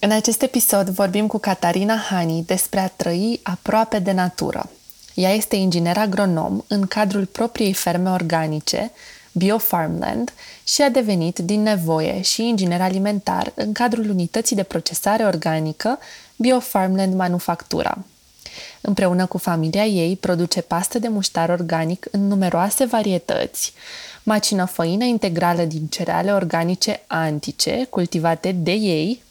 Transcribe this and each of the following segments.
În acest episod vorbim cu Catarina Hani despre a trăi aproape de natură. Ea este inginer agronom în cadrul propriei ferme organice, Biofarmland, și a devenit din nevoie și inginer alimentar în cadrul unității de procesare organică Biofarmland Manufactura. Împreună cu familia ei, produce paste de muștar organic în numeroase varietăți, macină făină integrală din cereale organice antice, cultivate de ei,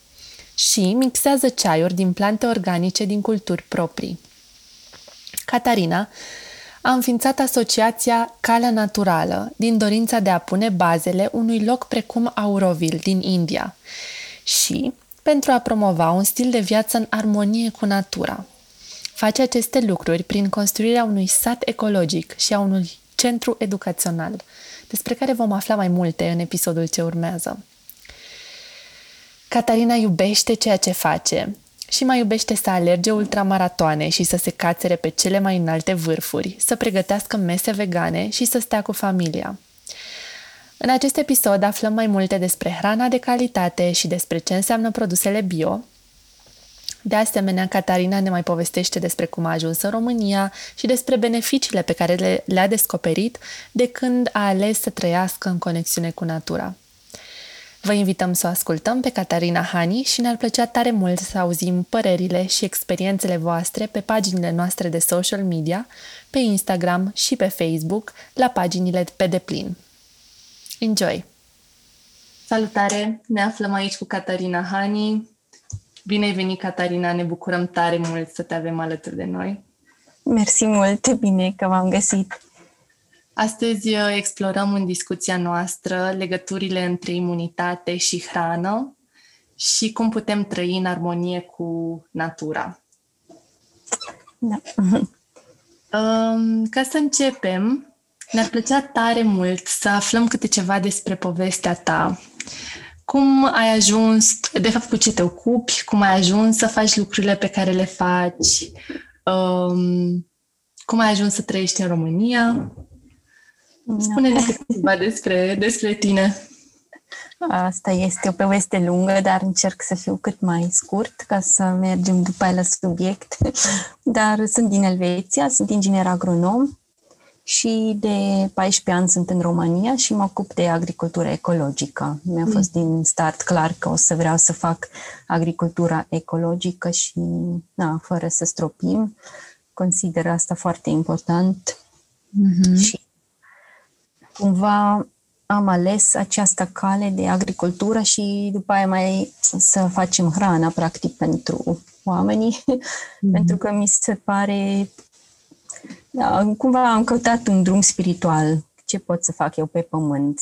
și mixează ceaiuri din plante organice din culturi proprii. Catarina a înființat asociația Calea Naturală, din dorința de a pune bazele unui loc precum Auroville din India și pentru a promova un stil de viață în armonie cu natura. Face aceste lucruri prin construirea unui sat ecologic și a unui centru educațional, despre care vom afla mai multe în episodul ce urmează. Catarina iubește ceea ce face și mai iubește să alerge ultramaratoane și să se cațere pe cele mai înalte vârfuri, să pregătească mese vegane și să stea cu familia. În acest episod aflăm mai multe despre hrana de calitate și despre ce înseamnă produsele bio. De asemenea, Catarina ne mai povestește despre cum a ajuns în România și despre beneficiile pe care le-a descoperit de când a ales să trăiască în conexiune cu natura. Vă invităm să o ascultăm pe Catarina Hani și ne-ar plăcea tare mult să auzim părerile și experiențele voastre pe paginile noastre de social media, pe Instagram și pe Facebook, la paginile Pe deplin. Enjoy! Salutare! Ne aflăm aici cu Catarina Hani. Bine ai venit, Catarina! Ne bucurăm tare mult să te avem alături de noi. Mersi mult! Bine că v-am găsit! Astăzi explorăm în discuția noastră legăturile între imunitate și hrană și cum putem trăi în armonie cu natura. Da. Ca să începem, ne-ar plăcea tare mult să aflăm câte ceva despre povestea ta. Cum ai ajuns, de fapt cu ce te ocupi, cum ai ajuns să faci lucrurile pe care le faci, cum ai ajuns să trăiești în România. Spune-ne ceva despre tine. Asta este o poveste lungă, dar încerc să fiu cât mai scurt ca să mergem după aia la subiect. Dar sunt din Elveția, sunt inginer agronom și de 14 ani sunt în România și mă ocup de agricultură ecologică. Mi-a fost din start clar că o să vreau să fac agricultura ecologică și, fără să stropim, consider asta foarte important. Și cumva am ales această cale de agricultură și după aia mai să facem hrana, practic, pentru oamenii, pentru că mi se pare... cumva am căutat un drum spiritual. Ce pot să fac eu pe pământ?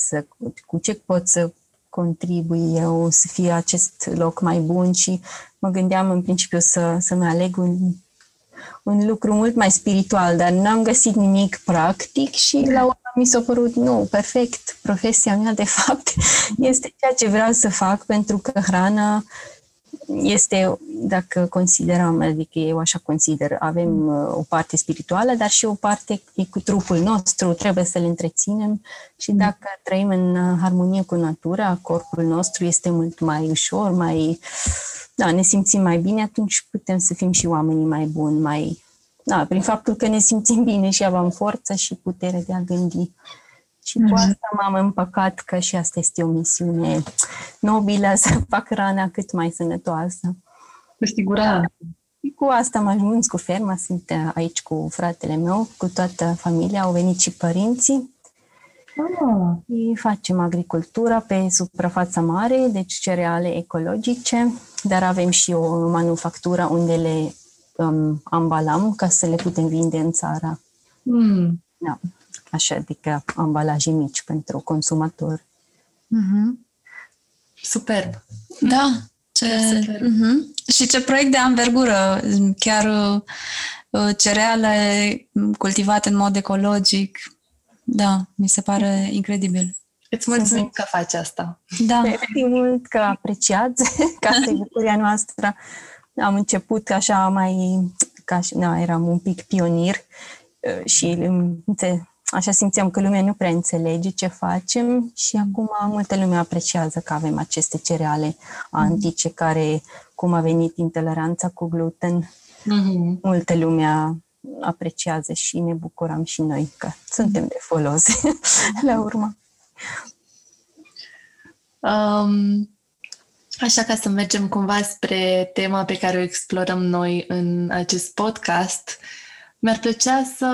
Cu ce pot să contribui eu să fie acest loc mai bun? Și mă gândeam în principiu să-mi aleg un lucru mult mai spiritual, dar n-am găsit nimic practic și la urmă mi s-a părut, perfect, profesia mea de fapt este ceea ce vreau să fac, pentru că hrana este, dacă considerăm, adică eu așa consider, avem o parte spirituală, dar și o parte cu trupul nostru, trebuie să-l întreținem și dacă trăim în harmonie cu natura, corpul nostru este mult mai ușor, ne simțim mai bine, atunci putem să fim și oamenii mai buni, prin faptul că ne simțim bine și avem forță și putere de a gândi. Și cu asta m-am împăcat că și asta este o misiune nobilă, să fac hrana cât mai sănătoasă. Cu siguranță. Cu asta m-am ajuns cu ferma, sunt aici cu fratele meu, cu toată familia, au venit și părinții. Și facem agricultura pe suprafața mare, deci cereale ecologice, dar avem și o manufactură unde le ambalăm ca să le putem vinde în țară. Da. Așa, adică ambalaje mici pentru consumator. Superb! Da, ce Și ce proiect de anvergură? Chiar cereale cultivate în mod ecologic. Da, mi se pare incredibil. Îți mulțumim că faci asta. Da. Mulțumim mult că apreciați, că asta e bucuria noastră. Am început așa eram un pic pionier și așa simțeam că lumea nu prea înțelege ce facem și acum multă lume apreciază că avem aceste cereale antice care, cum a venit intoleranța cu gluten, multă lumea apreciază și ne bucurăm și noi că suntem de folos la urmă. Așa ca să mergem cumva spre tema pe care o explorăm noi în acest podcast, mi-ar plăcea să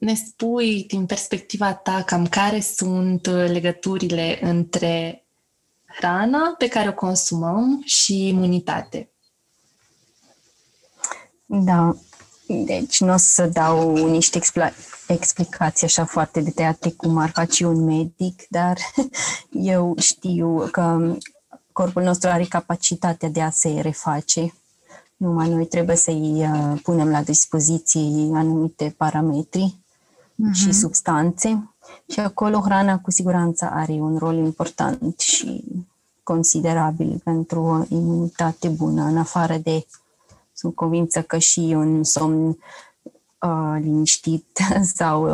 ne spui din perspectiva ta cam care sunt legăturile între hrana pe care o consumăm și imunitate. Da, deci nu o să dau niște explicații așa foarte detaliate cum ar face un medic, dar eu știu că corpul nostru are capacitatea de a se reface. Numai noi trebuie să-i punem la dispoziție anumite parametri și substanțe. Și acolo hrana cu siguranță are un rol important și considerabil pentru o imunitate bună, în afară de, sunt convinsă că și un somn liniștit sau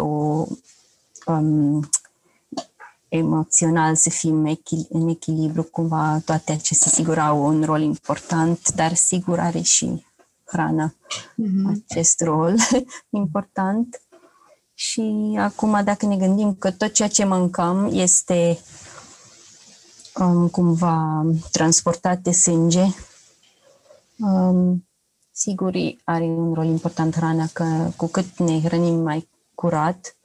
emoțional, să fim în echilibru, cumva toate acestea sigur au un rol important, dar sigur are și hrana acest rol important. Și acum dacă ne gândim că tot ceea ce mâncăm este cumva transportat de sânge, sigur are un rol important hrana, că cu cât ne hrănim mai curat,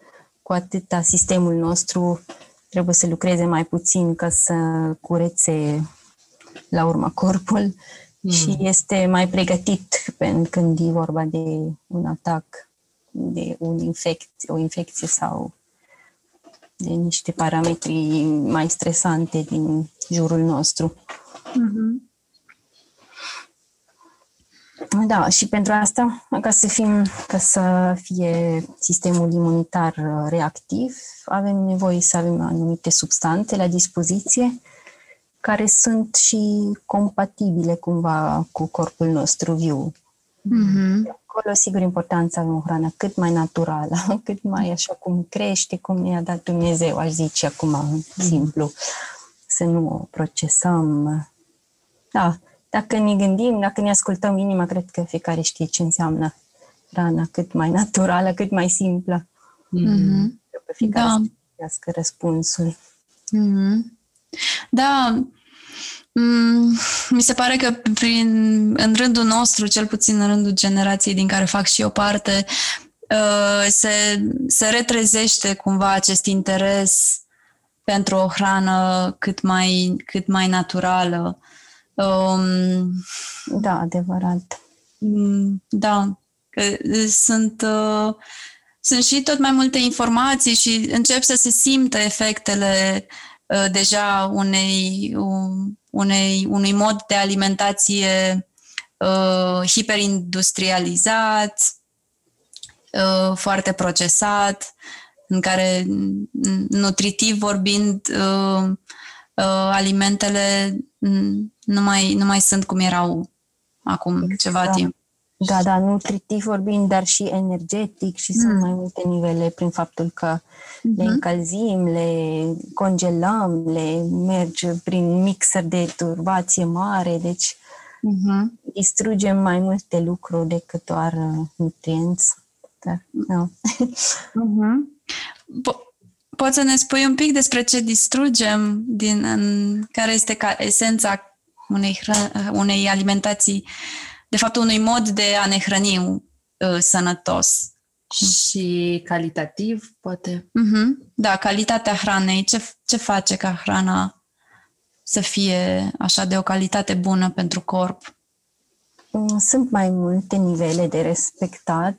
cu atâta sistemul nostru trebuie să lucreze mai puțin ca să curețe la urmă corpul și este mai pregătit când e vorba de un atac, de o infecție sau de niște parametri mai stresante din jurul nostru. Da, și pentru asta, ca să fie sistemul imunitar reactiv, avem nevoie să avem anumite substanțe la dispoziție care sunt și compatibile cumva cu corpul nostru viu. Acolo, sigur, important să avem o hrană cât mai naturală, cât mai așa cum crește, cum ne-a dat Dumnezeu, aș zice acum, simplu, să nu o procesăm. Da. Dacă ne gândim, dacă ne ascultăm inima, cred că fiecare știe ce înseamnă hrana cât mai naturală, cât mai simplă. Pe fiecare să găsească răspunsul. Da, mi se pare că în rândul nostru, cel puțin în rândul generației din care fac și eu parte, se retrezește cumva acest interes pentru o hrană cât mai naturală. Da, adevărat. Da, că sunt și tot mai multe informații și încep să se simtă efectele deja unui mod de alimentație hiperindustrializat, foarte procesat, în care, nutritiv vorbind, alimentele nu mai sunt cum erau acum ceva timp. Da, nutritiv vorbind, dar și energetic și sunt mai multe nivele prin faptul că le încălzim, le congelăm, le mergi prin mixer de turbație mare, deci distrugem mai multe lucruri decât doar nutrienți. Da, no. Poți să ne spui un pic despre ce distrugem, care este esența unei alimentații, de fapt unui mod de a ne hrăni sănătos. Și calitativ, poate. Da, calitatea hranei. Ce face ca hrana să fie așa de o calitate bună pentru corp? Sunt mai multe nivele de respectat.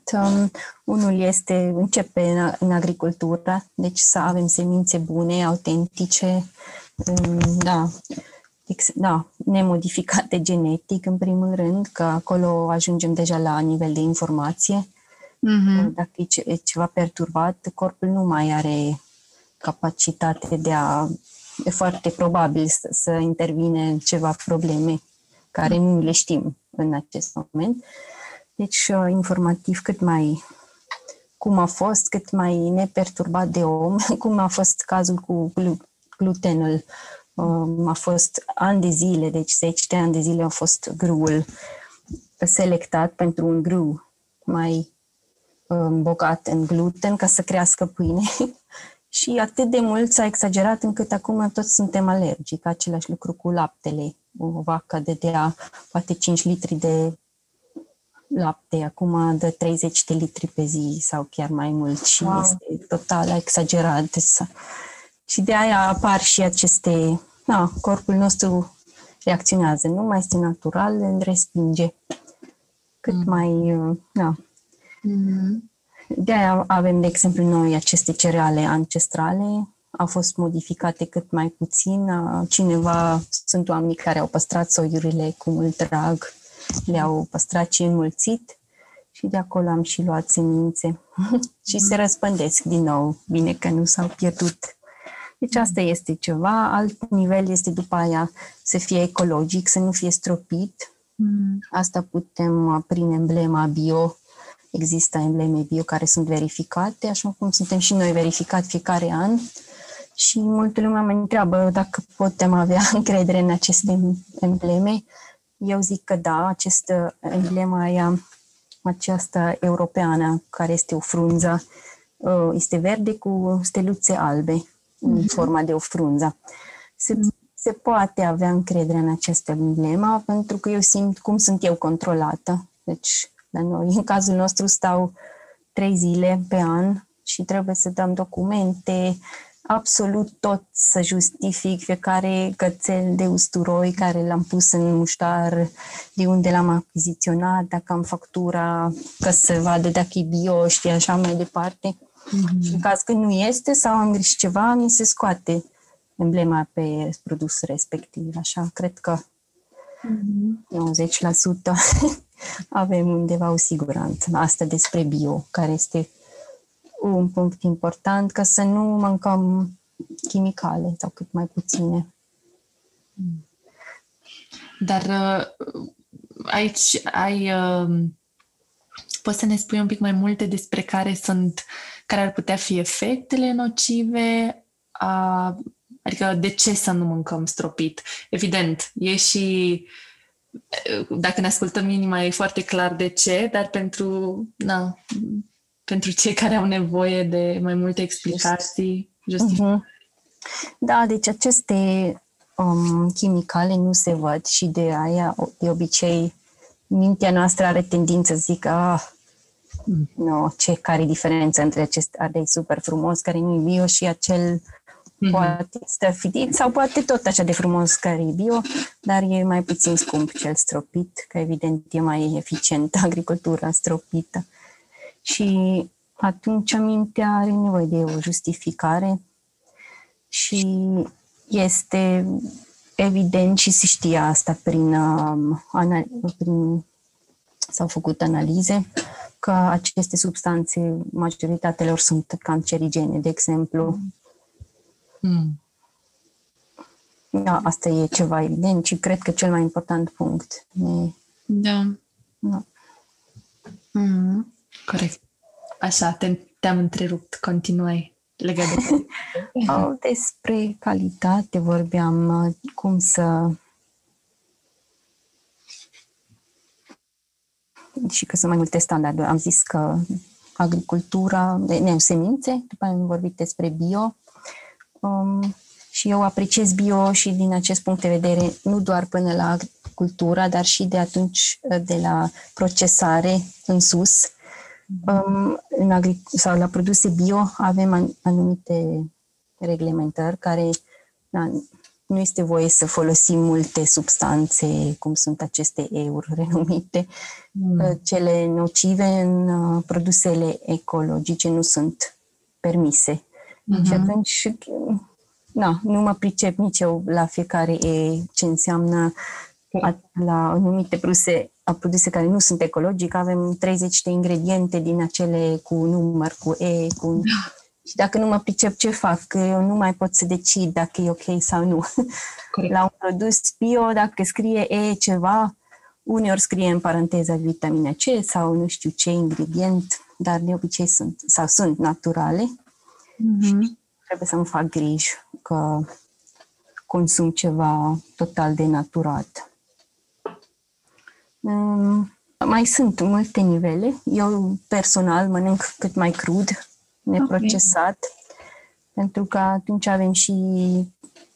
Unul începe în agricultură, deci să avem semințe bune, autentice, da, nemodificate genetic, în primul rând, că acolo ajungem deja la nivel de informație. Mm-hmm. Dacă e ceva perturbat, corpul nu mai are capacitate de a... E foarte probabil să intervine ceva probleme care nu le știm în acest moment. Deci, informativ cât mai... cum a fost, cât mai neperturbat de om, cum a fost cazul cu glutenul. A fost ani de zile, deci 10 de ani de zile a fost grâul selectat pentru un grâu mai bogat în gluten ca să crească pâine. Și atât de mult s-a exagerat încât acum toți suntem alergici. Același lucru cu laptele. O vacă dădea poate 5 litri de lapte, acum dă 30 de litri pe zi sau chiar mai mult și wow. Este total exagerat. Și de aia apar și aceste... Da, corpul nostru reacționează, nu mai este natural, îl respinge cât mai... Da. Mm-hmm. De aia avem, de exemplu, noi aceste cereale ancestrale, au fost modificate cât mai puțin. Cineva, sunt oameni care au păstrat soiurile cu mult drag, le-au păstrat și înmulțit și de acolo am și luat semințe și se răspândesc din nou. Bine că nu s-au pierdut. Deci asta este ceva. Alt nivel este după aia să fie ecologic, să nu fie stropit. Asta putem prin emblema bio. Există embleme bio care sunt verificate, așa cum suntem și noi verificați fiecare an. Și multă lume mă întreabă dacă putem avea încredere în aceste embleme. Eu zic că da, această emblemă aia, aceasta europeană, care este o frunză, este verde cu steluțe albe, în forma de o frunză. Se poate avea încredere în această emblemă, pentru că eu simt cum sunt eu controlată. Deci, la noi, în cazul nostru, stau 3 zile pe an și trebuie să dăm documente, absolut tot să justific fiecare cățel de usturoi care l-am pus în muștar, de unde l-am achiziționat, dacă am factura, ca să vadă dacă e bio, și așa mai departe. Și în caz că nu este sau am greșit ceva, mi se scoate emblema pe produsul respectiv. Așa, cred că 90% avem undeva o siguranță. Asta despre bio, care este un punct important, ca să nu mâncăm chimicale sau cât mai puține. Dar aici poți să ne spui un pic mai multe despre care ar putea fi efectele nocive, adică de ce să nu mâncăm stropit? Evident, e și... Dacă ne ascultăm inima, e foarte clar de ce, dar pentru cei care au nevoie de mai multe explicații, justificări. Da, deci aceste chimicale nu se văd și de aia, de obicei, mintea noastră are tendință să zică care e diferența între acest ardei super frumos, care nu e bio, și acel... poate străfidit sau poate tot așa de frumos care e bio, dar e mai puțin scump cel stropit, că evident e mai eficientă agricultura stropită. Și atunci mintea are nevoie de o justificare și este evident și se știe asta prin s-au făcut analize, că aceste substanțe, majoritatea lor sunt cancerigene, de exemplu. Da, asta e ceva evident și cred că cel mai important punct. Da. Corect. Așa, te-am întrerupt, continuai legat de despre calitate vorbeam, cum să... Și că sunt mai multe standarde. Am zis că agricultura, semințe, după aceea am vorbit despre bio. Și eu apreciez bio și din acest punct de vedere, nu doar până la agricultura, dar și de atunci, de la procesare în sus. Sau la produse bio avem anumite reglementări care nu este voie să folosim multe substanțe, cum sunt aceste EUR renumite. Cele nocive în produsele ecologice nu sunt permise. Și atunci na, nu mă pricep nici eu la fiecare ce înseamnă la anumite produse care nu sunt ecologice. Avem 30 de ingrediente din acele cu număr, cu E, cu... Și dacă nu mă pricep, ce fac? Că eu nu mai pot să decid dacă e ok sau nu. Corect. La un produs bio, dacă scrie E ceva, uneori scrie în paranteză vitamina C sau nu știu ce ingredient, dar de obicei sunt naturale. Mm-hmm. Trebuie să-mi fac griji că consum ceva total denaturat. Mai sunt multe nivele. Eu personal mănânc cât mai crud, neprocesat, pentru că atunci avem și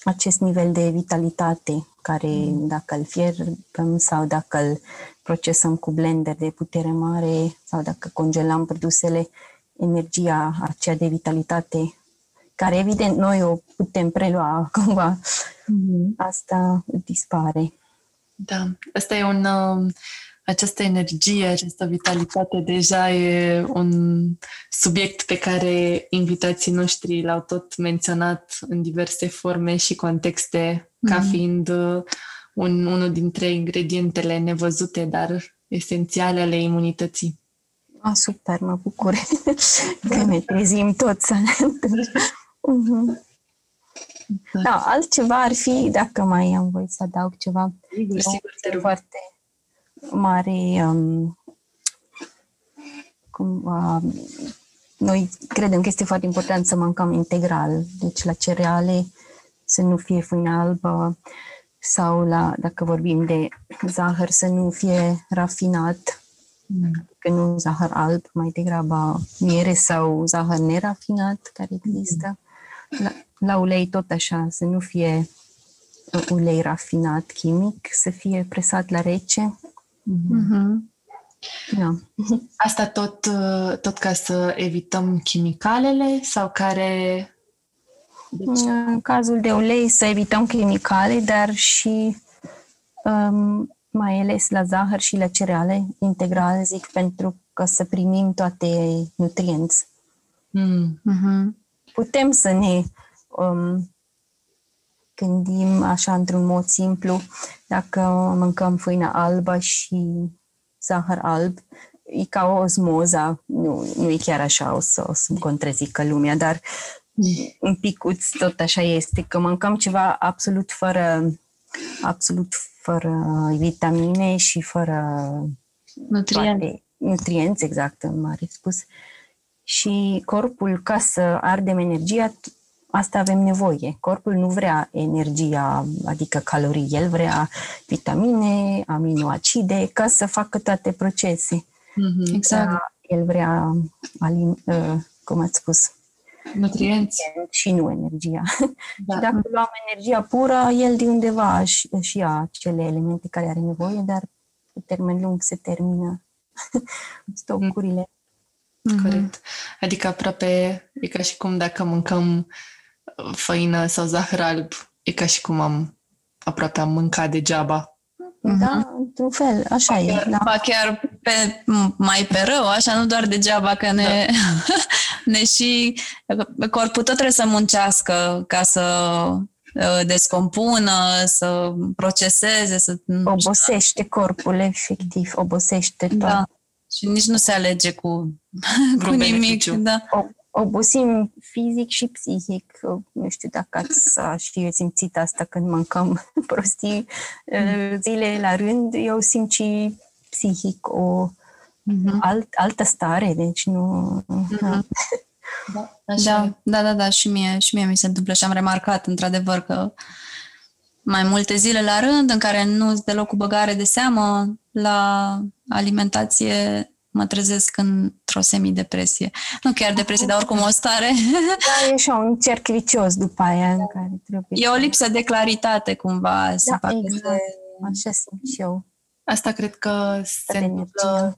acest nivel de vitalitate care, dacă îl fierbăm sau dacă îl procesăm cu blender de putere mare sau dacă congelăm produsele, energia aceea de vitalitate, care evident noi o putem prelua cumva, asta dispare. Da, asta e această energie, această vitalitate deja e un subiect pe care invitații noștri l-au tot menționat în diverse forme și contexte, ca fiind unul dintre ingredientele nevăzute, dar esențiale ale imunității. Ah, super, mă bucur că ne trezim toți. Da, altceva ar fi, dacă mai am voie să adaug ceva, sigur, foarte mare, noi credem că este foarte important să mâncăm integral, deci la cereale să nu fie făină albă sau dacă vorbim de zahăr, să nu fie rafinat, că nu zahăr alb, mai degrabă miere sau zahăr nerafinat care există. La ulei tot așa, să nu fie ulei rafinat chimic, să fie presat la rece. Da. Asta tot ca să evităm chimicalele sau care... Deci... În cazul de ulei să evităm chimicale, dar și mai ales la zahăr și la cereale integral, zic, pentru că să primim toate nutrienți. Putem să ne gândim așa într-un mod simplu, dacă mâncăm făină albă și zahăr alb, e ca o osmoză, nu e chiar așa, o să-mi contrazică lumea, dar un picuț tot așa este, că mâncăm ceva absolut fără vitamine și fără nutrienți, exact, în mare spus. Și corpul, ca să ardem energia, asta avem nevoie. Corpul nu vrea energia, adică calorii, el vrea vitamine, aminoacide, ca să facă toate procese. Exact. El vrea, cum ați spus, nutrienți și nu energia. Da. Și dacă luăm energia pură, el de undeva și ia acele elemente care are nevoie, dar pe termen lung se termină stocurile. Corect. Adică aproape e ca și cum dacă mâncăm făină sau zahăr alb, e ca și cum aproape am mâncat degeaba. Da, într-un fel, așa ba e. Chiar, da. Ba chiar mai pe rău, așa, nu doar degeaba, că ne și corpul tot trebuie să muncească ca să descompună, să proceseze, să... Obosește corpul, efectiv, obosește tot. Da. Și nici nu se alege cu nimic. Da. Obosim fizic și psihic. Nu știu dacă și eu simțit asta când mâncam prostii zile la rând. Eu simt și psihic o altă stare, deci nu... Da. Așa. Da, și mie mi se întâmplă și am remarcat într-adevăr că mai multe zile la rând în care nu-s deloc cu băgare de seamă la alimentație, mă trezesc într-o semidepresie. Nu chiar depresie, dar oricum o stare. Da, e așa un cerc vicios după aia în care trebuie... E o lipsă de claritate cumva. Da, exact. Așa simt și eu. Asta cred că se întâmplă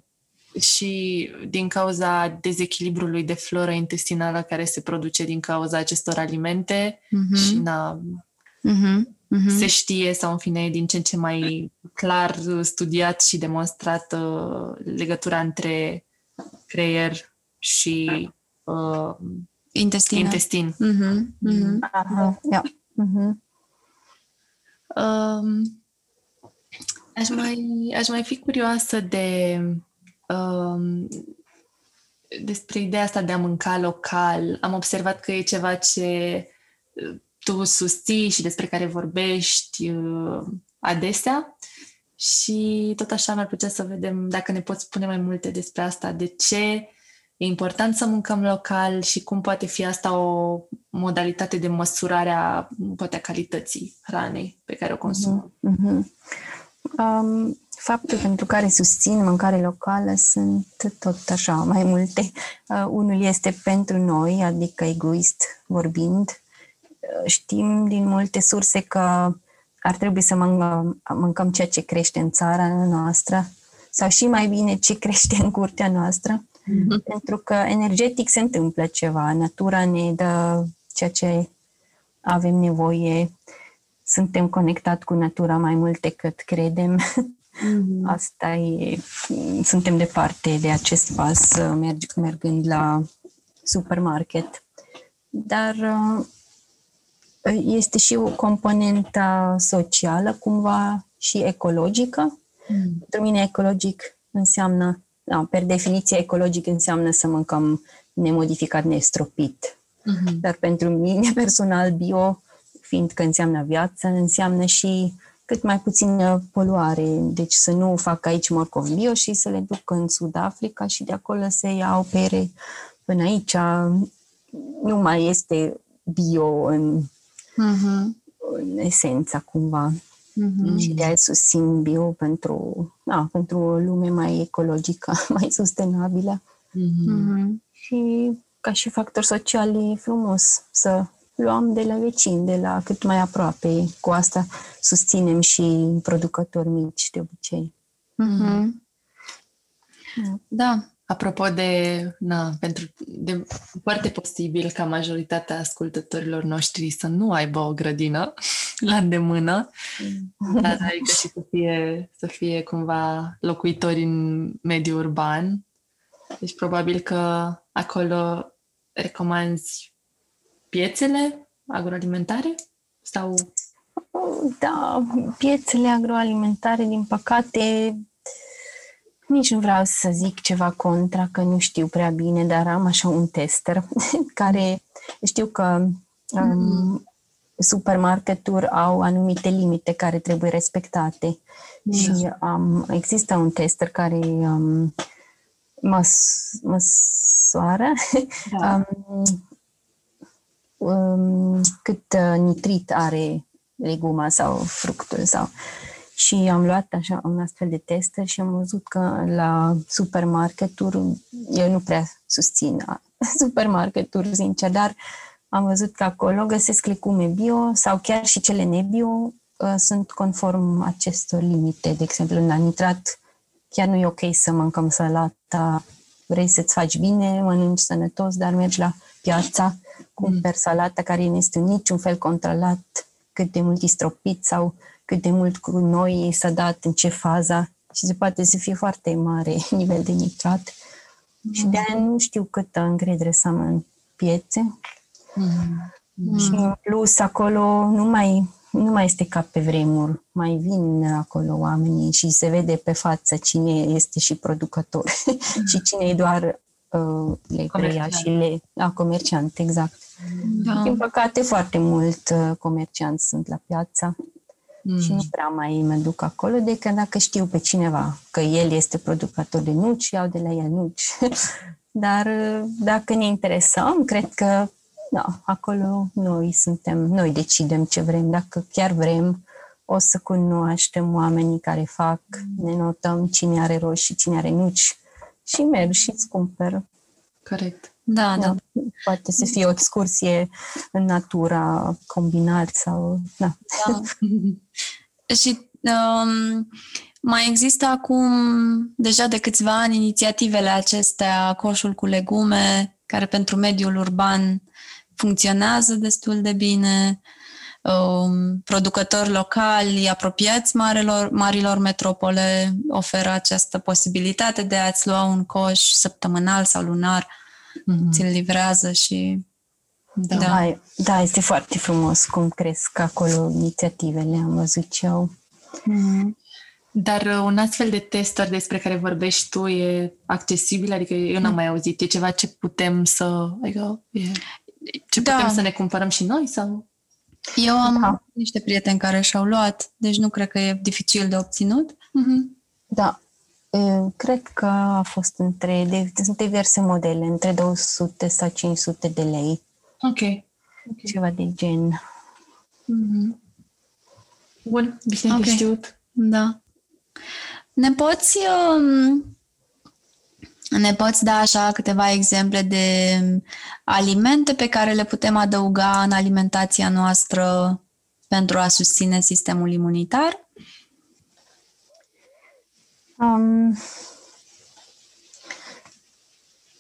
și din cauza dezechilibrului de floră intestinală care se produce din cauza acestor alimente și se știe, sau în fine, din ce în ce mai clar studiat și demonstrat legătura între creier și intestină. Intestin. Mm-hmm. Mm-hmm. Aha, yeah. Mm-hmm. Aș mai fi curioasă de despre ideea asta de a mânca local. Am observat că e ceva ce tu susții și despre care vorbești adesea și tot așa mi-ar plăcea să vedem dacă ne poți spune mai multe despre asta. De ce e important să mâncăm local și cum poate fi asta o modalitate de măsurare a, poate, a calității hranei pe care o consumăm? Mm-hmm. Faptul pentru care susțin mâncare locală sunt tot așa mai multe. Unul este pentru noi, adică egoist vorbind. Știm din multe surse că ar trebui să mâncăm ceea ce crește în țara noastră sau și mai bine ce crește în curtea noastră. Mm-hmm. Pentru că energetic se întâmplă ceva, natura ne dă ceea ce avem nevoie, suntem conectați cu natura mai mult decât credem. Mm-hmm. Asta e, suntem departe de acest pas mergând la supermarket. Dar este și o componentă socială, cumva, și ecologică. Mm. Pentru mine ecologic înseamnă, per definiție ecologic înseamnă să mâncăm nemodificat, nestropit. Mm-hmm. Dar pentru mine personal bio, fiindcă înseamnă viață, înseamnă și cât mai puțină poluare. Deci să nu fac aici morcovi bio și să le duc în Sud-Africa și de acolo să iau pere până aici. Nu mai este bio în... Uh-huh. În esența, cumva. Uh-huh. Și de-aia susțin bio pentru o lume mai ecologică, mai sustenabilă. Uh-huh. Uh-huh. Și ca și factor social e frumos să luăm de la vecini, de la cât mai aproape. Cu asta susținem și producători mici, de obicei. Uh-huh. Da. Apropo de, de foarte posibil ca majoritatea ascultătorilor noștri să nu aibă o grădină la îndemână, dar adică și să fie cumva locuitori în mediul urban. Deci probabil că acolo recomanzi piețele agroalimentare? Sau? Da, piețele agroalimentare, din păcate... Nici nu vreau să zic ceva contra, că nu știu prea bine, dar am așa un tester care știu că supermarketuri au anumite limite care trebuie respectate. Mm. Și există un tester care măsoară da. Cât nitrit are leguma sau fructul sau... Și am luat așa un astfel de tester și am văzut că la supermarketuri, eu nu prea susțin supermarketuri, sincer, dar am văzut că acolo găsesc legume bio sau chiar și cele nebio sunt conform acestor limite. De exemplu, la nitrat chiar nu e ok să mâncăm salata. Vrei să-ți faci bine, mănânci sănătos, dar mergi la piața, cumperi salata care nu este niciun fel controlat, cât de mult e stropit sau... cât de mult cu noi s-a dat, în ce faza și se poate să fie foarte mare nivel de nitrat. Mm-hmm. Și de-aia nu știu câtă încredere să am în piețe. Mm-hmm. Și în plus acolo nu mai este ca pe vremuri. Mai vin acolo oamenii și se vede pe față cine este și producător și cine e doar le preia și le... comerciant, exact. Da. Din păcate foarte mult comercianți sunt la piață. Și nu prea mai mă duc acolo decât dacă știu pe cineva că el este producător de nuci, iau de la el nuci. Dar dacă ne interesăm, cred că da, acolo noi decidem ce vrem. Dacă chiar vrem, o să cunoaștem oamenii care fac, ne notăm cine are roșii, cine are nuci și merg și îți cumpăr. Corect. Da. Poate să fie o excursie în natura, combinat sau... Da. Și mai există acum, deja de câțiva ani, inițiativele acestea, coșul cu legume, care pentru mediul urban funcționează destul de bine, producători locali apropiați marilor metropole oferă această posibilitate de a-ți lua un coș săptămânal sau lunar, ți-l livrează și Da, este foarte frumos cum cresc acolo inițiativele, am văzut și eu. Mm-hmm. Dar un astfel de tester despre care vorbești tu e accesibil? Adică eu n-am mai auzit. E ceva ce putem să... Adică, putem să ne cumpărăm și noi? Sau? Eu am niște prieteni care și-au luat, deci nu cred că e dificil de obținut. Mm-hmm. Da. Cred că a fost sunt diverse modele, între 200 sau 500 de lei. Ok. Ceva de gen. Mm-hmm. Bun, bine de știut. Da. Ne poți da așa câteva exemple de alimente pe care le putem adăuga în alimentația noastră pentru a susține sistemul imunitar?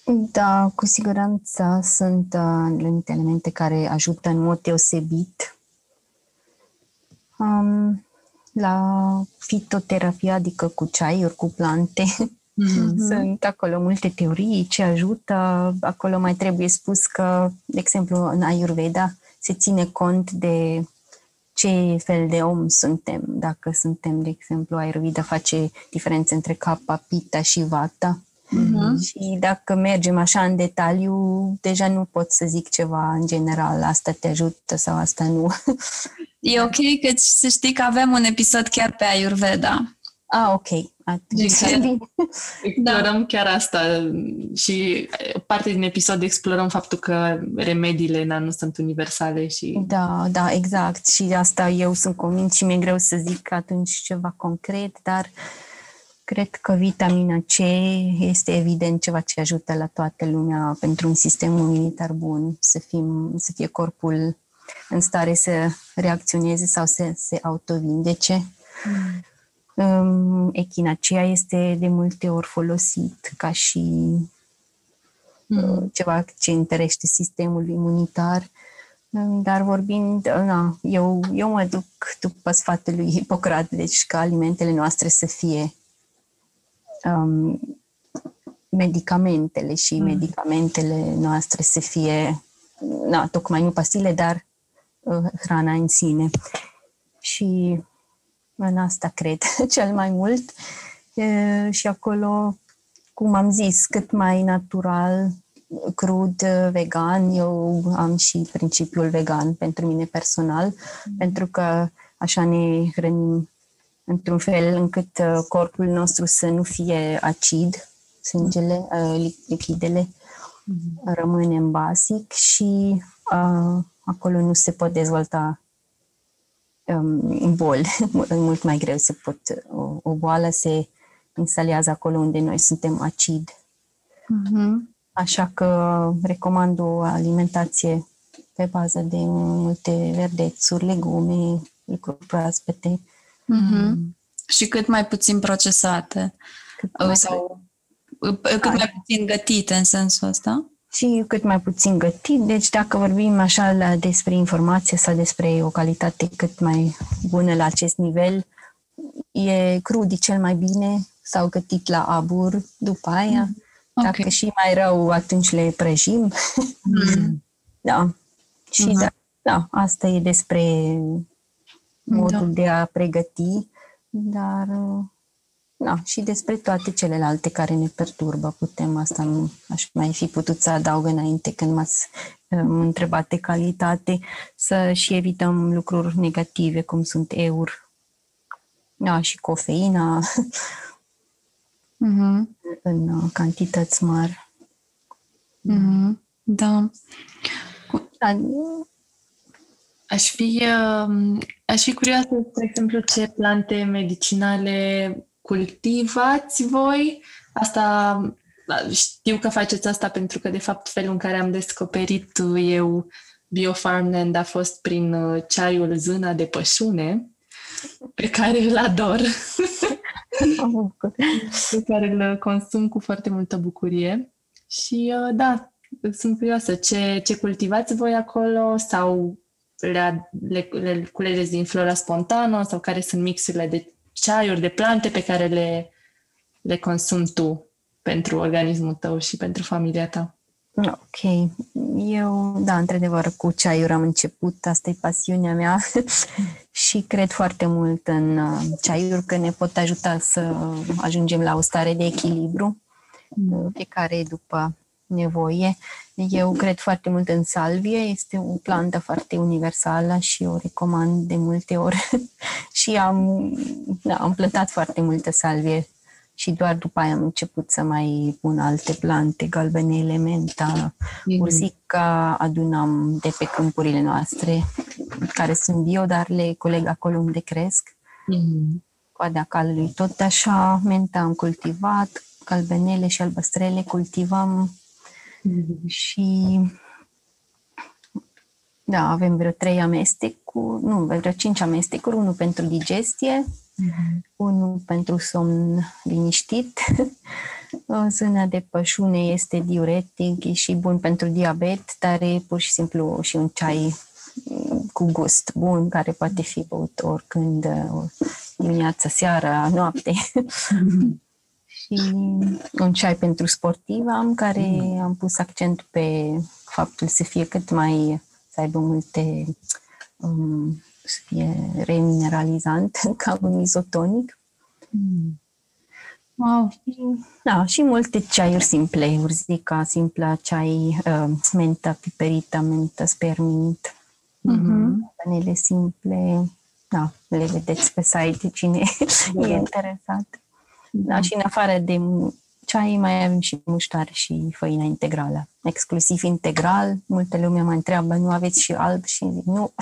Da, cu siguranță sunt anumite elemente care ajută în mod deosebit la fitoterapie, adică cu ceaiuri, cu plante. Mm-hmm. Sunt acolo multe teorii ce ajută. Acolo mai trebuie spus că, de exemplu, în Ayurveda se ține cont de ce fel de om suntem. Dacă suntem, de exemplu, Ayurveda face diferențe între Kapha, Pitta și Vata. Mm-hmm. Și dacă mergem așa în detaliu, deja nu pot să zic ceva în general, asta te ajută sau asta nu. E ok că să știi că avem un episod chiar pe Ayurveda. Ah, ok. Explorăm chiar asta și parte din episod explorăm faptul că remediile nu sunt universale și... Da, exact. Și asta eu sunt convins și mi-e greu să zic atunci ceva concret, dar cred că vitamina C este evident ceva ce ajută la toată lumea pentru un sistem imunitar bun, să fie corpul în stare să reacționeze sau să se autovindece. Echinacea este de multe ori folosit ca și ceva ce întărește sistemul imunitar. Dar eu mă duc după sfatul lui Hipocrate, deci ca alimentele noastre să fie medicamentele și medicamentele noastre să fie tocmai nu pastile, dar hrana în sine. Și în asta cred cel mai mult și acolo, cum am zis, cât mai natural, crud, vegan, eu am și principiul vegan pentru mine personal, pentru că așa ne hrănim într-un fel încât corpul nostru să nu fie acid, sângele, lipidele, rămânem basic și acolo nu se pot dezvolta boli. E mult mai greu să pot. O boală se instalează acolo unde noi suntem acid. Mm-hmm. Așa că recomand o alimentație pe bază de multe verdețuri, legume, lucruri proaspete. Mm-hmm. Și cât mai puțin procesate. Cât mai puțin gătite în sensul ăsta? Și cât mai puțin gătit. Deci dacă vorbim așa despre informație sau despre o calitate cât mai bună la acest nivel, e crud cel mai bine sau gătit la abur după aia. Dacă și mai rău, atunci le prăjim. Da. Și asta e despre modul de a pregăti, dar... Da, și despre toate celelalte care ne perturbă putem, asta nu aș mai fi putut să adaug înainte când m-ați întrebat de calitate, să și evităm lucruri negative cum sunt EUR, și cofeina în cantități mari. Mm-hmm. Da. Aș fi curioasă, de exemplu, ce plante medicinale cultivați voi? Asta știu că faceți asta pentru că, de fapt, felul în care am descoperit eu Biofarmland a fost prin ceaiul Zâna de pășune, pe care îl ador. Pe care îl consum cu foarte multă bucurie. Și da, sunt curioasă. Ce cultivați voi acolo? Sau le culegeți din flora spontană? Sau care sunt mixurile de ceaiuri, de plante pe care le consumi tu pentru organismul tău și pentru familia ta? Ok. Eu, da, într-adevăr, cu ceaiuri am început. Asta e pasiunea mea și cred foarte mult în ceaiuri, că ne pot ajuta să ajungem la o stare de echilibru, fiecare după nevoie. Eu cred foarte mult în salvie, este o plantă foarte universală și o recomand de multe ori și am plantat foarte multă salvie și doar după aia am început să mai pun alte plante, galbenele, menta, urzica, adunam de pe câmpurile noastre, care sunt bio, dar le coleg acolo unde cresc, coada calului tot așa, menta am cultivat, galbenele și albăstrele cultivam. Și da, avem vreo 3 amestecuri, nu, vreo 5 amestecuri, unul pentru digestie, unul pentru somn liniștit, zâna de pășune este diuretic, e și bun pentru diabet, dar e pur și simplu și un ceai cu gust bun, care poate fi băut oricând, dimineața, seara, noapte. Și un ceai pentru sportiv am, care am pus accent pe faptul să fie cât mai, să aibă multe, să fie remineralizant, ca un izotonic. Wow. Da, și multe ceaiuri simple, urzica, simpla, ceai, menta piperita, menta spermint, panele simple, da, le vedeți pe site, cine e interesat. Da, și în afară de ceai mai avem și muștar și făina integrală. Exclusiv integral, multă lume mă întreabă, nu aveți și alb? Și zic, nu,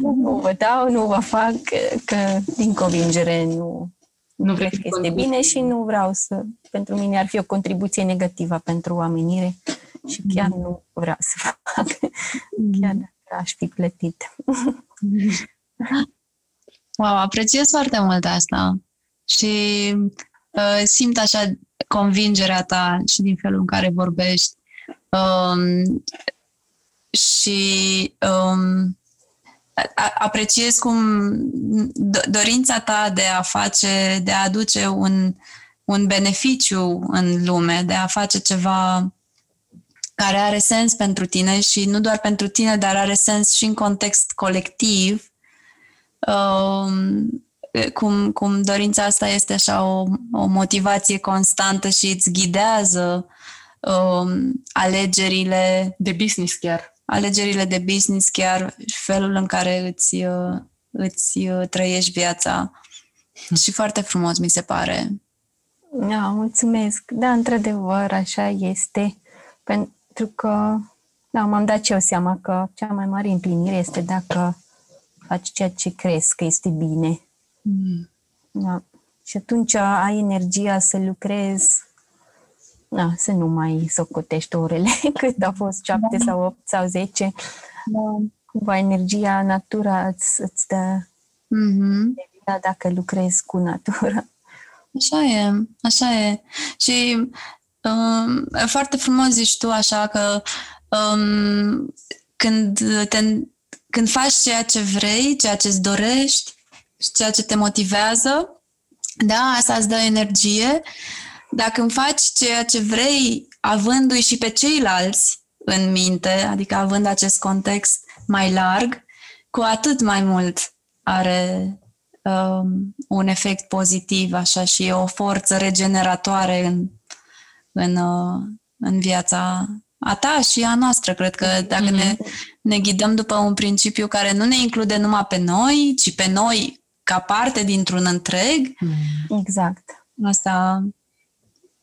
nu vă dau, nu vă fac, că din convingere nu cred că este bine și nu vreau să... Pentru mine ar fi o contribuție negativă pentru oamenire și chiar nu vreau să fac, chiar dacă aș fi plătit. Wow, apreciez foarte mult asta și... simt așa convingerea ta și din felul în care vorbești și apreciez cum dorința ta de a face, de a aduce un beneficiu în lume, de a face ceva care are sens pentru tine și nu doar pentru tine, dar are sens și în context colectiv. Cum dorința asta este așa o motivație constantă și îți ghidează alegerile de business chiar. Alegerile de business chiar, felul în care îți trăiești viața. Și foarte frumos, mi se pare. Da, mulțumesc. Da, într-adevăr, așa este. Pentru că, da, m-am dat și eu seama că cea mai mare împlinire este dacă faci ceea ce crezi că este bine. Da. Și atunci ai energia să lucrezi, da, să nu mai socotești orele, cât a fost 7 sau 8 sau 10. Da. Cumva energia, natura îți dă dacă lucrezi cu natura. Așa e, așa e. Și foarte frumos zici tu așa că când faci ceea ce vrei, ceea ce îți dorești, ceea ce te motivează, da, asta îți dă energie. Dacă îmi faci ceea ce vrei, avându-i și pe ceilalți în minte, adică având acest context mai larg, cu atât mai mult are un efect pozitiv, așa, și o forță regeneratoare în viața a ta și a noastră. Cred că dacă ne ghidăm după un principiu care nu ne include numai pe noi, ci pe noi ca parte dintr-un întreg. Exact. Asta,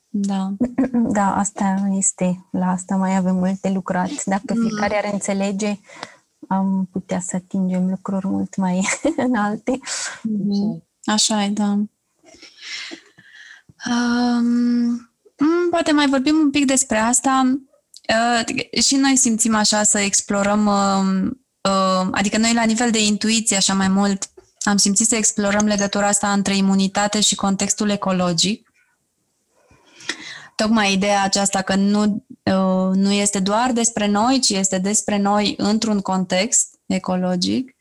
da. Da, asta este. La asta mai avem multe lucrat. Dacă fiecare ar înțelege, am putea să atingem lucruri mult mai înalte. Așa e, da. Poate mai vorbim un pic despre asta. Și noi simțim așa să explorăm, adică noi la nivel de intuiție așa mai mult, am simțit să explorăm legătura asta între imunitate și contextul ecologic. Tocmai ideea aceasta că nu este doar despre noi, ci este despre noi într-un context ecologic.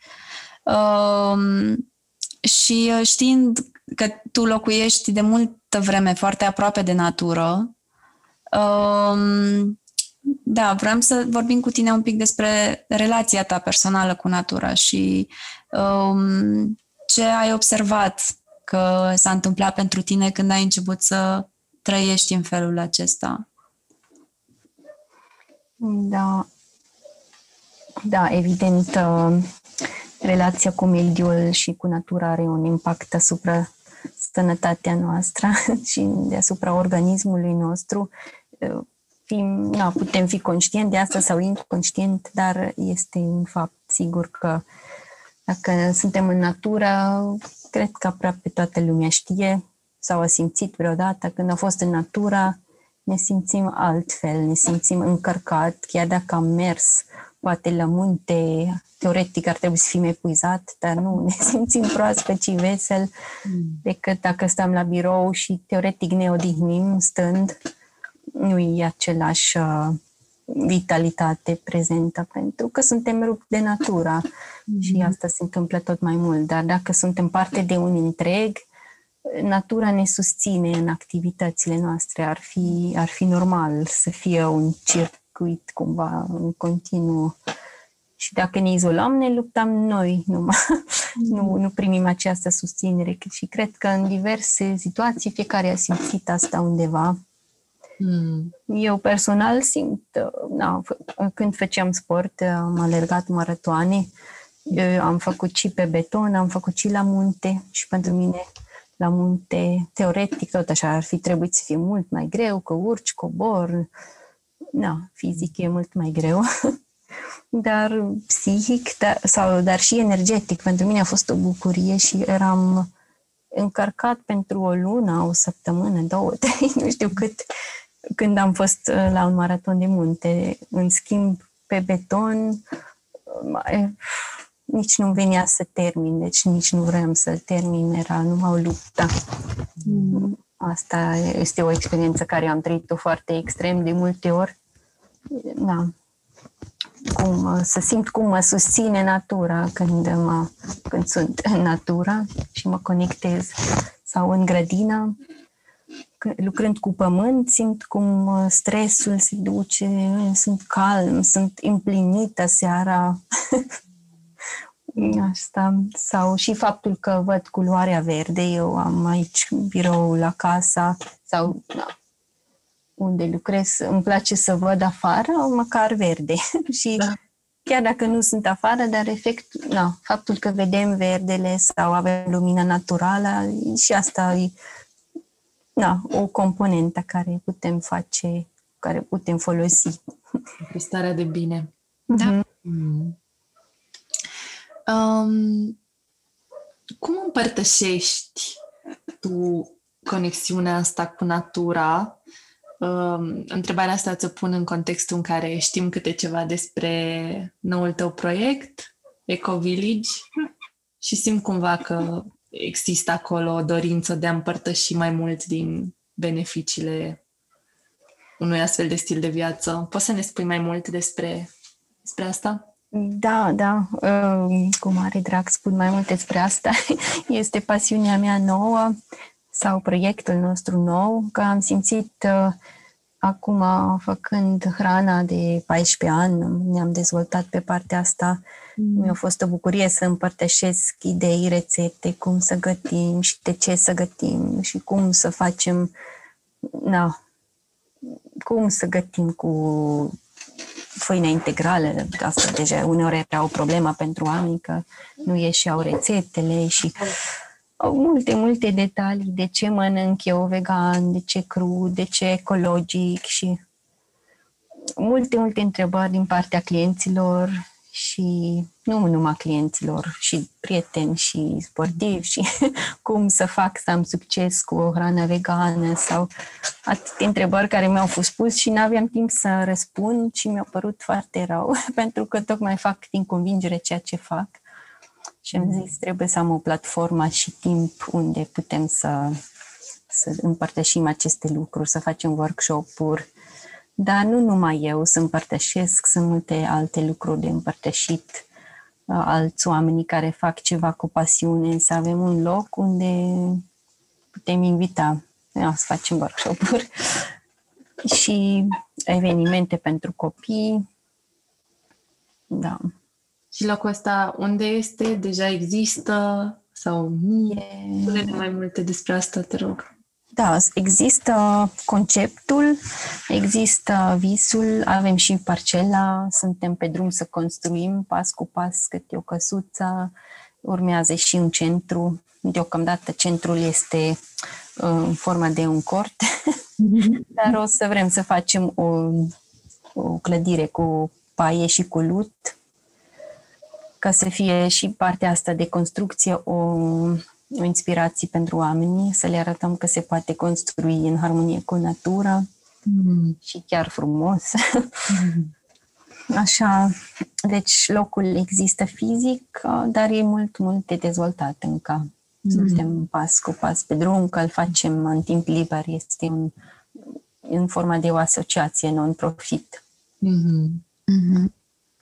Și știind că tu locuiești de multă vreme foarte aproape de natură, Da, vreau să vorbim cu tine un pic despre relația ta personală cu natura și ce ai observat că s-a întâmplat pentru tine când ai început să trăiești în felul acesta. Da, evident, relația cu mediul și cu natura are un impact asupra sănătatea noastră și deasupra organismului nostru. Putem fi conștient de asta sau inconștient, dar este un fapt sigur că dacă suntem în natură, cred că aproape toată lumea știe sau a simțit vreodată când a fost în natură, ne simțim altfel, ne simțim încărcat, chiar dacă am mers poate la munte, teoretic ar trebui să fim epuizat, dar nu, ne simțim proaspăt și vesel decât dacă stăm la birou și teoretic ne odihnim stând, nu e același vitalitate prezentă, pentru că suntem rupți de natura și asta se întâmplă tot mai mult, dar dacă suntem parte de un întreg, natura ne susține în activitățile noastre, ar fi normal să fie un circuit cumva în continuu. Și dacă ne izolăm, ne luptăm noi numai. Nu primim această susținere. Și cred că în diverse situații fiecare a simțit asta undeva. Eu personal simt, când făceam sport, am alergat maratoane, am făcut și pe beton, am făcut și la munte și pentru mine la munte, teoretic, tot așa ar fi trebuit să fie mult mai greu, că urci, cobor, fizic e mult mai greu, dar psihic, dar și energetic, pentru mine a fost o bucurie și eram încărcat pentru o lună, o săptămână, 2, 3, nu știu cât, când am fost la un maraton de munte. În schimb, pe beton, nici nu venea să termin, deci nici nu vreau să termin, era numai o luptă. Asta este o experiență care am trăit-o foarte extrem de multe ori. Să simt cum mă susține natura când sunt în natură și mă conectez sau în grădină. Lucrând cu pământ, simt cum stresul se duce, sunt calm, sunt împlinită seara. Asta. Sau și faptul că văd culoarea verde, eu am aici biroul la casa sau unde lucrez, îmi place să văd afară, măcar verde și chiar dacă nu sunt afară, dar faptul că vedem verdele sau avem lumina naturală și asta e o componentă care putem face, care putem folosi. Starea de bine. Da. Mm-hmm. Cum împărtășești tu conexiunea asta cu natura? Întrebarea asta ți-o pun în contextul în care știm câte ceva despre noul tău proiect, Eco-Village, și simt cumva că există acolo o dorință de a împărtăși mai mult din beneficiile unui astfel de stil de viață. Poți să ne spui mai mult despre asta? Da, cu mare drag spun mai mult despre asta. Este pasiunea mea nouă sau proiectul nostru nou, că am simțit acum, făcând hrana de 14 ani, ne-am dezvoltat pe partea asta. Mi-a fost o bucurie să împărtășesc idei, rețete, cum să gătim și de ce să gătim și cum să facem, cum să gătim cu făină integrală, asta deja uneori era o problemă pentru oameni, că nu ieșeau rețetele și multe detalii, de ce mănânc eu vegan, de ce cru, de ce ecologic și multe întrebări din partea clienților și nu numai clienților, și prieteni și sportivi și cum să fac să am succes cu o hrană vegană sau atâtea întrebări care mi-au fost pus și n-aveam timp să răspund și mi-a părut foarte rău pentru că tocmai fac din convingere ceea ce fac și am zis trebuie să am o platformă și timp unde putem să împărtășim aceste lucruri, să facem workshop-uri. Dar nu numai eu să împărtășesc, sunt multe alte lucruri de împărtășit, alți oameni care fac ceva cu pasiune, să avem un loc unde putem invita, să facem workshop-uri. și evenimente pentru copii. Da. Și locul ăsta unde este? Deja există? Sau mie? Spune-ne mai multe despre asta, te rog. Da, există conceptul, există visul, avem și parcela, suntem pe drum să construim pas cu pas câte o căsuță, urmează și un centru. Deocamdată centrul este în forma de un cort, dar o să vrem să facem o clădire cu paie și cu lut, ca să fie și partea asta de construcție o inspirație pentru oamenii, să le arătăm că se poate construi în harmonie cu natura și chiar frumos. Așa, deci locul există fizic, dar e mult de dezvoltat încă. Suntem pas cu pas pe drum, că îl facem în timp liber, este în forma de o asociație non-profit.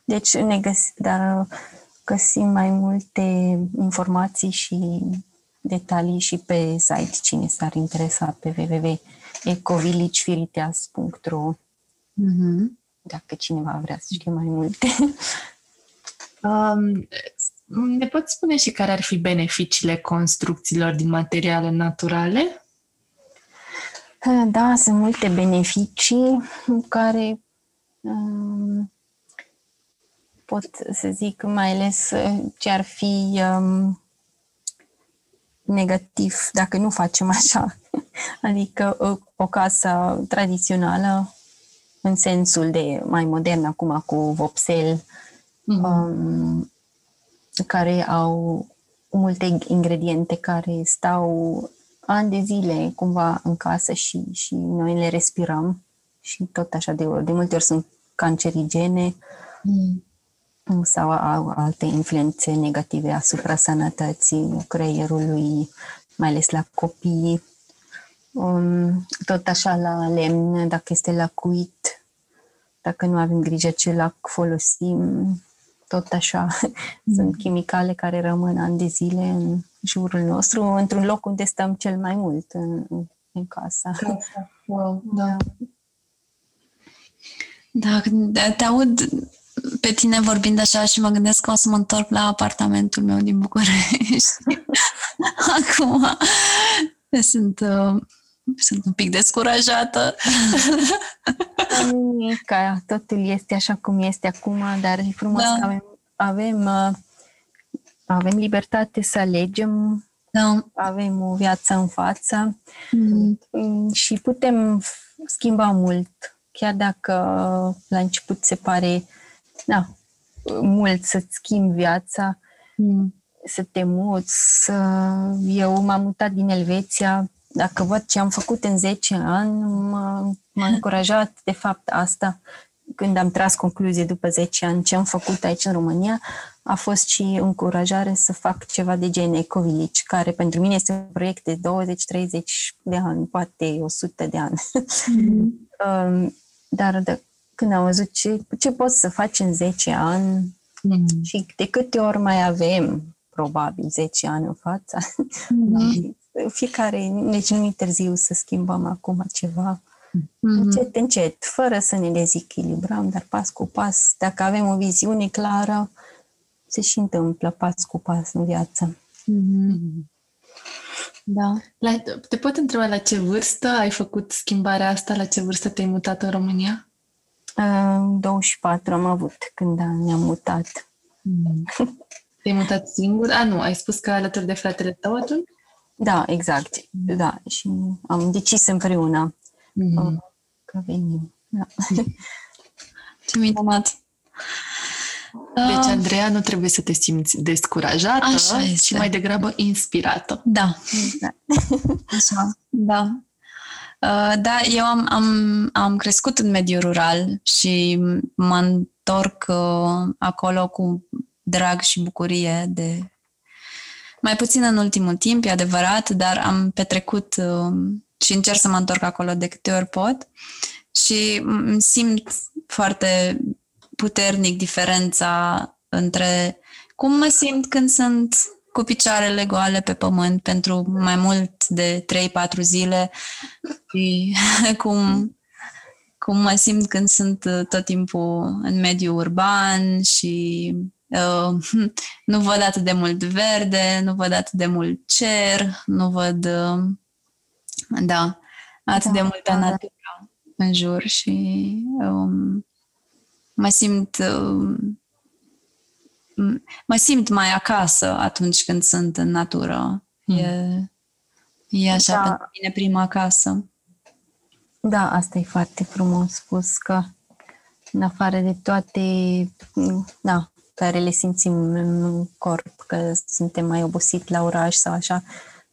Deci dar găsim mai multe informații și detalii și pe site, cine s-ar interesa, pe www.ecovillagefiriteas.ro. Dacă cineva vrea să știe mai multe. Ne poți spune și care ar fi beneficiile construcțiilor din materiale naturale? Da, sunt multe beneficii care... pot să zic mai ales ce ar fi negativ dacă nu facem așa. Adică o casă tradițională în sensul de mai modern acum cu vopsel, care au multe ingrediente care stau ani de zile cumva în casă și noi le respirăm și tot așa de multe ori sunt cancerigene. Sau au alte influențe negative asupra sănătății creierului, mai ales la copii. Tot așa la lemn, dacă este lacuit, dacă nu avem grijă ce lac folosim, tot așa. Sunt chimicale care rămân ani de zile în jurul nostru, într-un loc unde stăm cel mai mult, în casă. Wow, da. Da, te aud pe tine vorbind așa și mă gândesc că o să mă întorc la apartamentul meu din București. Acum sunt un pic descurajată. Ca totul este așa cum este acum, dar e frumos că avem libertate să alegem, avem o viață în față și putem schimba mult, chiar dacă la început se pare mult să-ți schimbi viața, să te muți. Eu m-am mutat din Elveția. Dacă văd ce am făcut în 10 ani, m-a încurajat de fapt asta. Când am tras concluzie după 10 ani ce am făcut aici în România, a fost și încurajare să fac ceva de gen Ecovillage, care pentru mine este un proiect de 20-30 de ani, poate 100 de ani. Dar când am văzut ce poți să faci în 10 ani și de câte ori mai avem, probabil, 10 ani în fața, fiecare, deci nu e târziu să schimbăm acum ceva. Încet, încet, fără să ne dezechilibrăm, dar pas cu pas, dacă avem o viziune clară, se și întâmplă pas cu pas în viață. Da. Te pot întreba la ce vârstă ai făcut schimbarea asta? La ce vârstă te-ai mutat în România? 24 am avut când ne-am mutat. Te-ai mutat singur? Nu, ai spus că alături de fratele tău atunci? Da, exact. Da, și am decis împreună că venim. Da. Ce minunat! Deci, Andreea, nu trebuie să te simți descurajată, ci mai degrabă inspirată. Da. Exact. Așa. Da. Da, eu am crescut în mediul rural și mă întorc acolo cu drag și bucurie, mai puțin în ultimul timp, e adevărat, dar am petrecut și încerc să mă întorc acolo de câte ori pot și îmi simt foarte puternic diferența între cum mă simt când sunt cu picioarele goale pe pământ pentru mai mult de 3-4 zile și cum cum mă simt când sunt tot timpul în mediul urban și nu văd atât de mult verde, nu văd atât de mult cer, nu văd atât de multă natură în jur și mă simt mai acasă atunci când sunt în natură. E așa pentru mine prima acasă. Da, asta e foarte frumos spus, că în afară de toate care le simțim în corp, că suntem mai obosiți la oraș sau așa,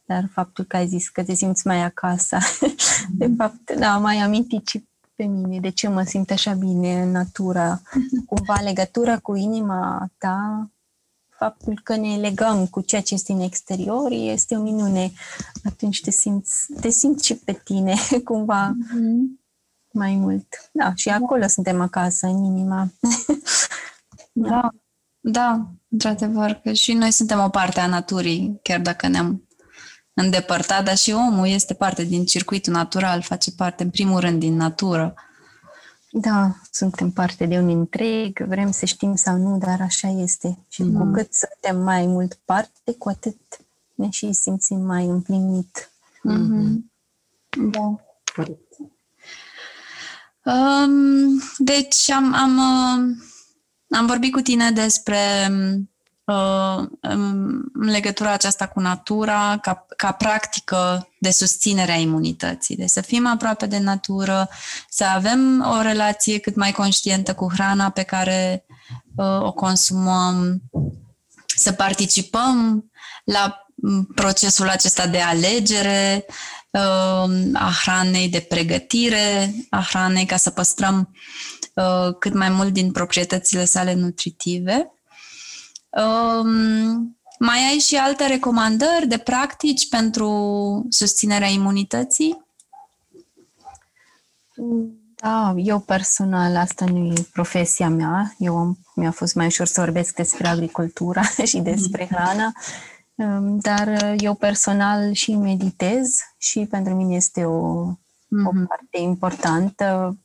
dar faptul că ai zis că te simți mai acasă, de fapt, mai amintit și pe mine, de ce mă simt așa bine în natura, cumva legătura cu inima ta, faptul că ne legăm cu ceea ce este în exterior, este o minune. Atunci te simți și pe tine, cumva, mai mult. Da, și acolo suntem acasă, în inima. Da, într-adevăr, că și noi suntem o parte a naturii, chiar dacă ne-am îndepărtat, dar și omul este parte din circuitul natural, face parte, în primul rând, din natură. Da, suntem parte de un întreg, vrem să știm sau nu, dar așa este. Și cu cât suntem mai mult parte, cu atât ne și simțim mai împlinit. Da. Corect. Deci am vorbit cu tine despre legătura aceasta cu natura ca practică de susținere a imunității. Deci să fim aproape de natură, să avem o relație cât mai conștientă cu hrana pe care o consumăm, să participăm la procesul acesta de alegere a hranei, de pregătire a hranei, ca să păstrăm cât mai mult din proprietățile sale nutritive. Mai ai și alte recomandări de practici pentru susținerea imunității? Da, eu personal, asta nu e profesia mea. Mi-a fost mai ușor să vorbesc despre agricultura și despre hrană, dar eu personal și meditez și pentru mine este o parte importantă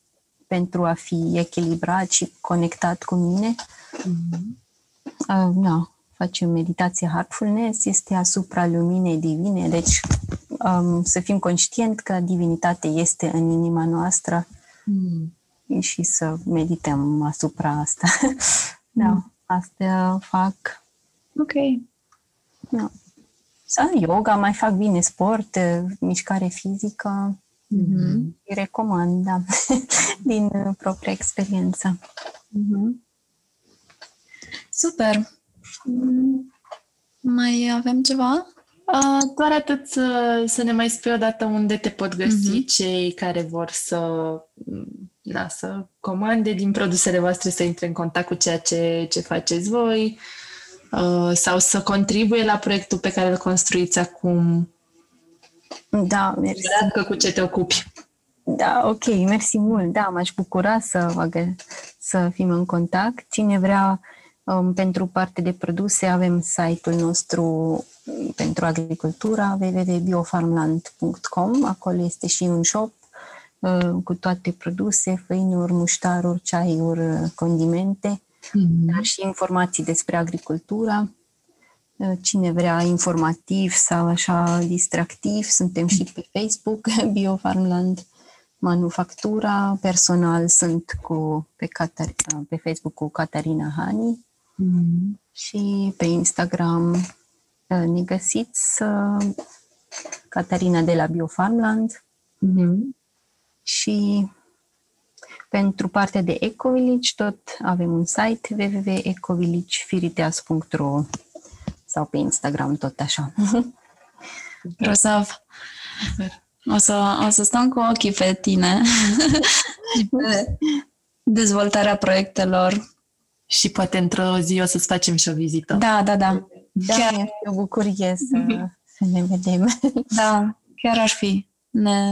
pentru a fi echilibrat și conectat cu mine. Facem meditație heartfulness, este asupra luminei divine, deci să fim conștienți că divinitatea este în inima noastră și să medităm asupra asta. Asta fac. Ok. Da. Yoga, mai fac bine sport, mișcare fizică. Îi recomand, din propria experiență. Super! Mai avem ceva? Doar atât, să ne mai spui odată unde te pot găsi cei care vor să comande din produsele voastre, să intre în contact cu ceea ce faceți voi sau să contribuie la proiectul pe care îl construiți acum. Da, mersi. Dacă cu ce te ocupi. Da, ok, mersi mult. Da, m-aș bucura să fim în contact. Cine vrea, pentru parte de produse, avem site-ul nostru pentru agricultura, www.biofarmland.com. Acolo este și un shop cu toate produse, făinuri, muștaruri, ceaiuri, condimente, dar și informații despre agricultura. Cine vrea informativ sau așa distractiv, suntem și pe Facebook, Biofarmland Manufactura. Personal sunt pe Facebook cu Catarina Hani și pe Instagram ne găsiți Catarina de la Biofarmland. Și pentru partea de Ecovillage tot avem un site www.ecovillagefiriteas.ro sau pe Instagram tot așa. Rosav! O să stăm cu ochii pe tine și pe dezvoltarea proiectelor. Și poate într-o zi o să-ți facem și o vizită. Da. Chiar este o bucurie să ne vedem. Da, chiar ar fi.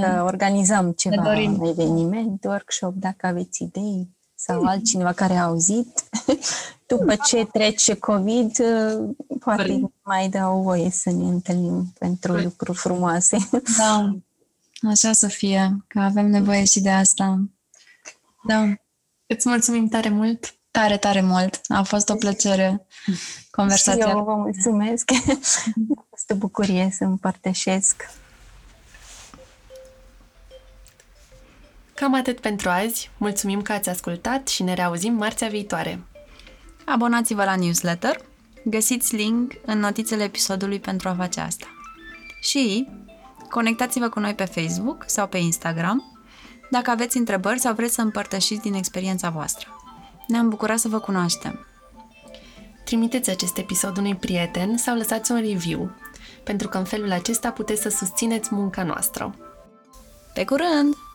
Să organizăm ceva, eveniment, workshop, dacă aveți idei sau altcineva care a auzit. După ce trece COVID, poate mai dau voie să ne întâlnim pentru lucruri frumoase. Da, așa să fie, că avem nevoie și de asta. Da. Îți mulțumim tare mult. Tare, tare mult. A fost o plăcere conversația. Și eu vă mulțumesc. A fost o bucurie să împărtășesc. Cam atât pentru azi. Mulțumim că ați ascultat și ne reauzim marțea viitoare. Abonați-vă la newsletter. Găsiți link în notițele episodului pentru a face asta. Și conectați-vă cu noi pe Facebook sau pe Instagram dacă aveți întrebări sau vreți să împărtășiți din experiența voastră. Ne-am bucurat să vă cunoaștem. Trimiteți acest episod unui prieten sau lăsați un review, pentru că în felul acesta puteți să susțineți munca noastră. Pe curând!